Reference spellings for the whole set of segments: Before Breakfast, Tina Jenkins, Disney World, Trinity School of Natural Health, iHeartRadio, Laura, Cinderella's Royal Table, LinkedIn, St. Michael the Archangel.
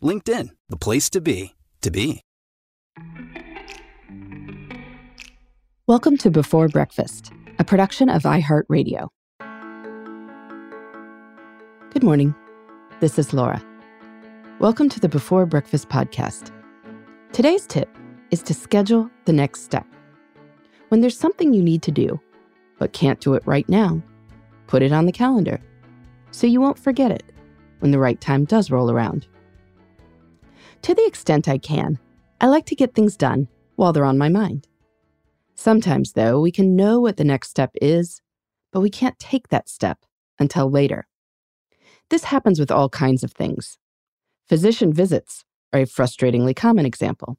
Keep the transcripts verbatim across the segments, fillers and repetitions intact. LinkedIn, the place to be, to be. Welcome to Before Breakfast, a production of iHeartRadio. Good morning. This is Laura. Welcome to the Before Breakfast podcast. Today's tip is to schedule the next step. When there's something you need to do, but can't do it right now, put it on the calendar so you won't forget it when the right time does roll around. To the extent I can, I like to get things done while they're on my mind. Sometimes, though, we can know what the next step is, but we can't take that step until later. This happens with all kinds of things. Physician visits are a frustratingly common example.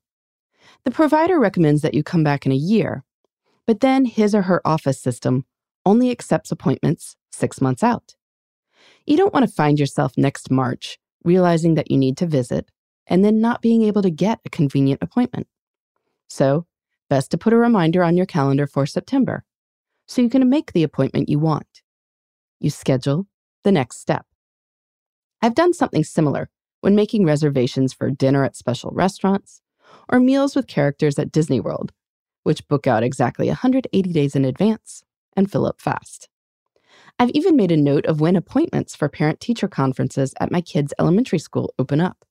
The provider recommends that you come back in a year, but then his or her office system only accepts appointments six months out. You don't want to find yourself next March realizing that you need to visit and then not being able to get a convenient appointment. So, best to put a reminder on your calendar for September so you can make the appointment you want. You schedule the next step. I've done something similar when making reservations for dinner at special restaurants or meals with characters at Disney World, which book out exactly one hundred eighty days in advance and fill up fast. I've even made a note of when appointments for parent-teacher conferences at my kids' elementary school open up.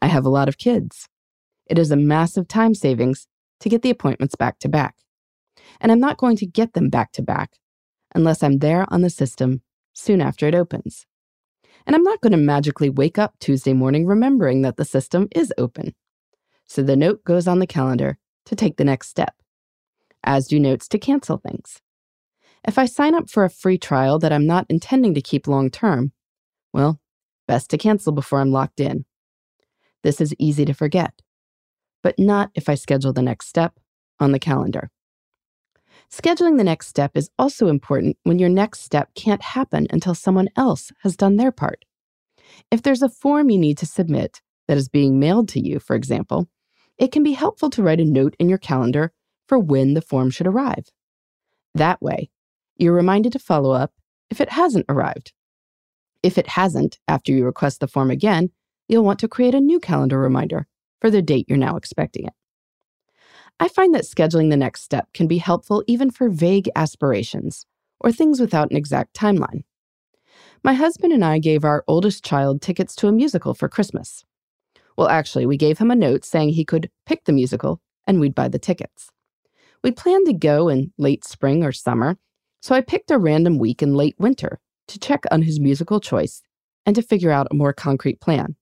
I have a lot of kids. It is a massive time savings to get the appointments back-to-back. And I'm not going to get them back-to-back unless I'm there on the system soon after it opens. And I'm not going to magically wake up Tuesday morning remembering that the system is open. So the note goes on the calendar to take the next step, as do notes to cancel things. If I sign up for a free trial that I'm not intending to keep long-term, well, best to cancel before I'm locked in. This is easy to forget, but not if I schedule the next step on the calendar. Scheduling the next step is also important when your next step can't happen until someone else has done their part. If there's a form you need to submit that is being mailed to you, for example, it can be helpful to write a note in your calendar for when the form should arrive. That way, you're reminded to follow up if it hasn't arrived. If it hasn't, after you request the form again, you'll want to create a new calendar reminder for the date you're now expecting it. I find that scheduling the next step can be helpful even for vague aspirations or things without an exact timeline. My husband and I gave our oldest child tickets to a musical for Christmas. Well, actually, we gave him a note saying he could pick the musical and we'd buy the tickets. We planned to go in late spring or summer, so I picked a random week in late winter to check on his musical choice and to figure out a more concrete plan.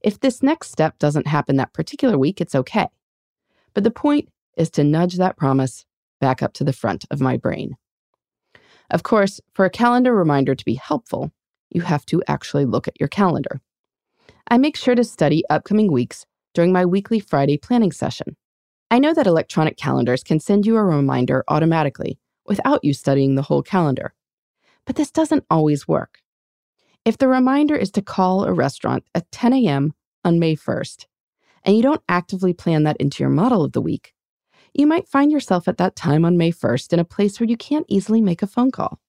If this next step doesn't happen that particular week, it's okay. But the point is to nudge that promise back up to the front of my brain. Of course, for a calendar reminder to be helpful, you have to actually look at your calendar. I make sure to study upcoming weeks during my weekly Friday planning session. I know that electronic calendars can send you a reminder automatically without you studying the whole calendar, but this doesn't always work. If the reminder is to call a restaurant at ten a.m. on May first, and you don't actively plan that into your model of the week, you might find yourself at that time on May first in a place where you can't easily make a phone call.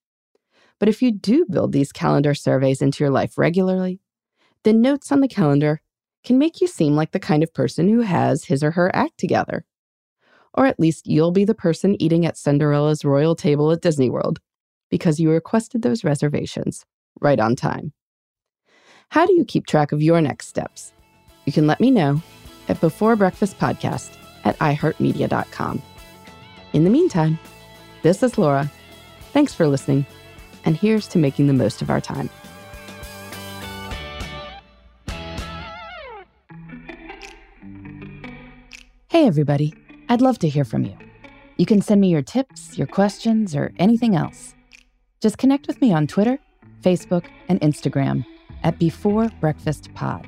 But if you do build these calendar surveys into your life regularly, then notes on the calendar can make you seem like the kind of person who has his or her act together. Or at least you'll be the person eating at Cinderella's Royal Table at Disney World because you requested those reservations right on time. How do you keep track of your next steps? You can let me know at Before Breakfast Podcast at i heart media dot com. In the meantime, this is Laura. Thanks for listening, and here's to making the most of our time. Hey, everybody. I'd love to hear from you. You can send me your tips, your questions, or anything else. Just connect with me on Twitter, Facebook, and Instagram at Before Breakfast Pod.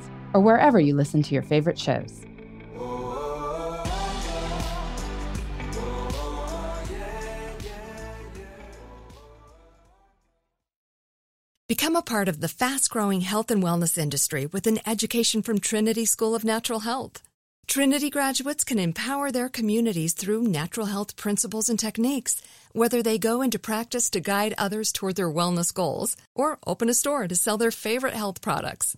or wherever you listen to your favorite shows. Become a part of the fast-growing health and wellness industry with an education from Trinity School of Natural Health. Trinity graduates can empower their communities through natural health principles and techniques, whether they go into practice to guide others toward their wellness goals or open a store to sell their favorite health products.